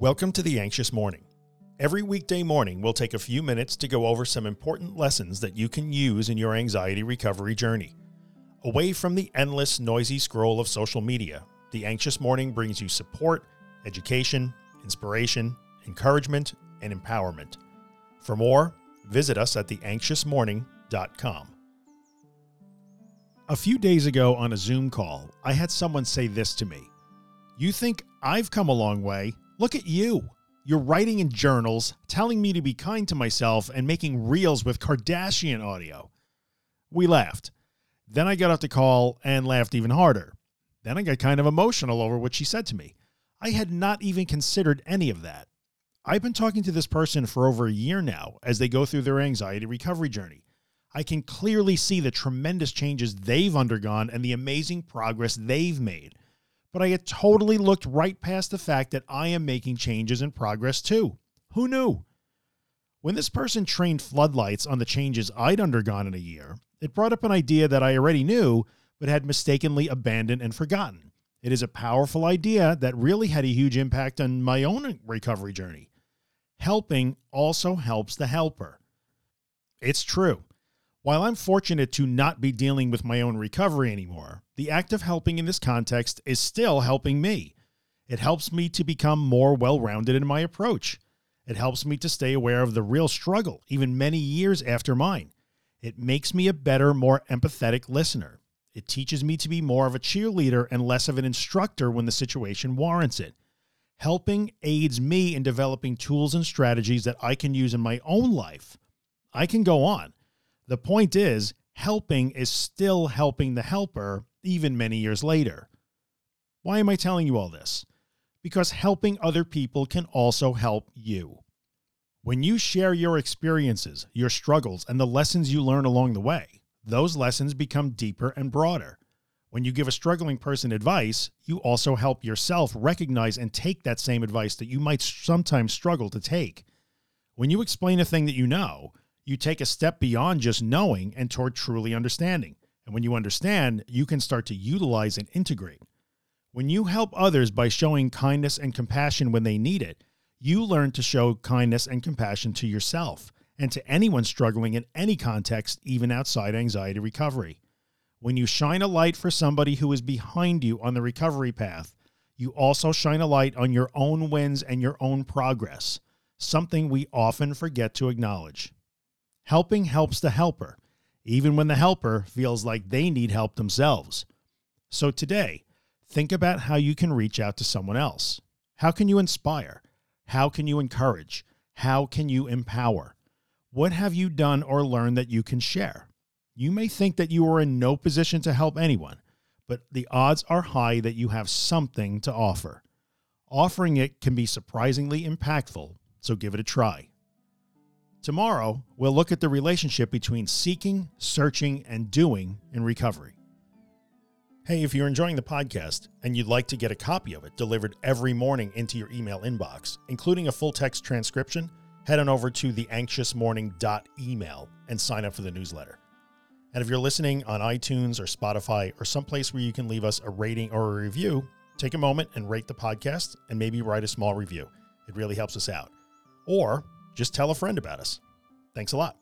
Welcome to The Anxious Morning. Every weekday morning, we'll take a few minutes to go over some important lessons that you can use in your anxiety recovery journey. Away from the endless, noisy scroll of social media, The Anxious Morning brings you support, education, inspiration, encouragement, and empowerment. For more, visit us at theanxiousmorning.com. A few days ago on a Zoom call, I had someone say this to me. "You think I've come a long way? Look at you. You're writing in journals, telling me to be kind to myself, and making reels with Kardashian audio." We laughed. Then I got off the call and laughed even harder. Then I got kind of emotional over what she said to me. I had not even considered any of that. I've been talking to this person for over a year now as they go through their anxiety recovery journey. I can clearly see the tremendous changes they've undergone and the amazing progress they've made. But I had totally looked right past the fact that I am making changes and progress too. Who knew? When this person trained floodlights on the changes I'd undergone in a year, it brought up an idea that I already knew, but had mistakenly abandoned and forgotten. It is a powerful idea that really had a huge impact on my own recovery journey. Helping also helps the helper. It's true. While I'm fortunate to not be dealing with my own recovery anymore, the act of helping in this context is still helping me. It helps me to become more well-rounded in my approach. It helps me to stay aware of the real struggle, even many years after mine. It makes me a better, more empathetic listener. It teaches me to be more of a cheerleader and less of an instructor when the situation warrants it. Helping aids me in developing tools and strategies that I can use in my own life. I can go on. The point is, helping is still helping the helper, even many years later. Why am I telling you all this? Because helping other people can also help you. When you share your experiences, your struggles, and the lessons you learn along the way, those lessons become deeper and broader. When you give a struggling person advice, you also help yourself recognize and take that same advice that you might sometimes struggle to take. When you explain a thing that you know, you take a step beyond just knowing and toward truly understanding. And when you understand, you can start to utilize and integrate. When you help others by showing kindness and compassion when they need it, you learn to show kindness and compassion to yourself and to anyone struggling in any context, even outside anxiety recovery. When you shine a light for somebody who is behind you on the recovery path, you also shine a light on your own wins and your own progress, something we often forget to acknowledge. Helping helps the helper, even when the helper feels like they need help themselves. So today, think about how you can reach out to someone else. How can you inspire? How can you encourage? How can you empower? What have you done or learned that you can share? You may think that you are in no position to help anyone, but the odds are high that you have something to offer. Offering it can be surprisingly impactful, so give it a try. Tomorrow, we'll look at the relationship between seeking, searching, and doing in recovery. Hey, if you're enjoying the podcast and you'd like to get a copy of it delivered every morning into your email inbox, including a full-text transcription, head on over to theanxiousmorning.email and sign up for the newsletter. And if you're listening on iTunes or Spotify or someplace where you can leave us a rating or a review, take a moment and rate the podcast and maybe write a small review. It really helps us out. Or just tell a friend about us. Thanks a lot.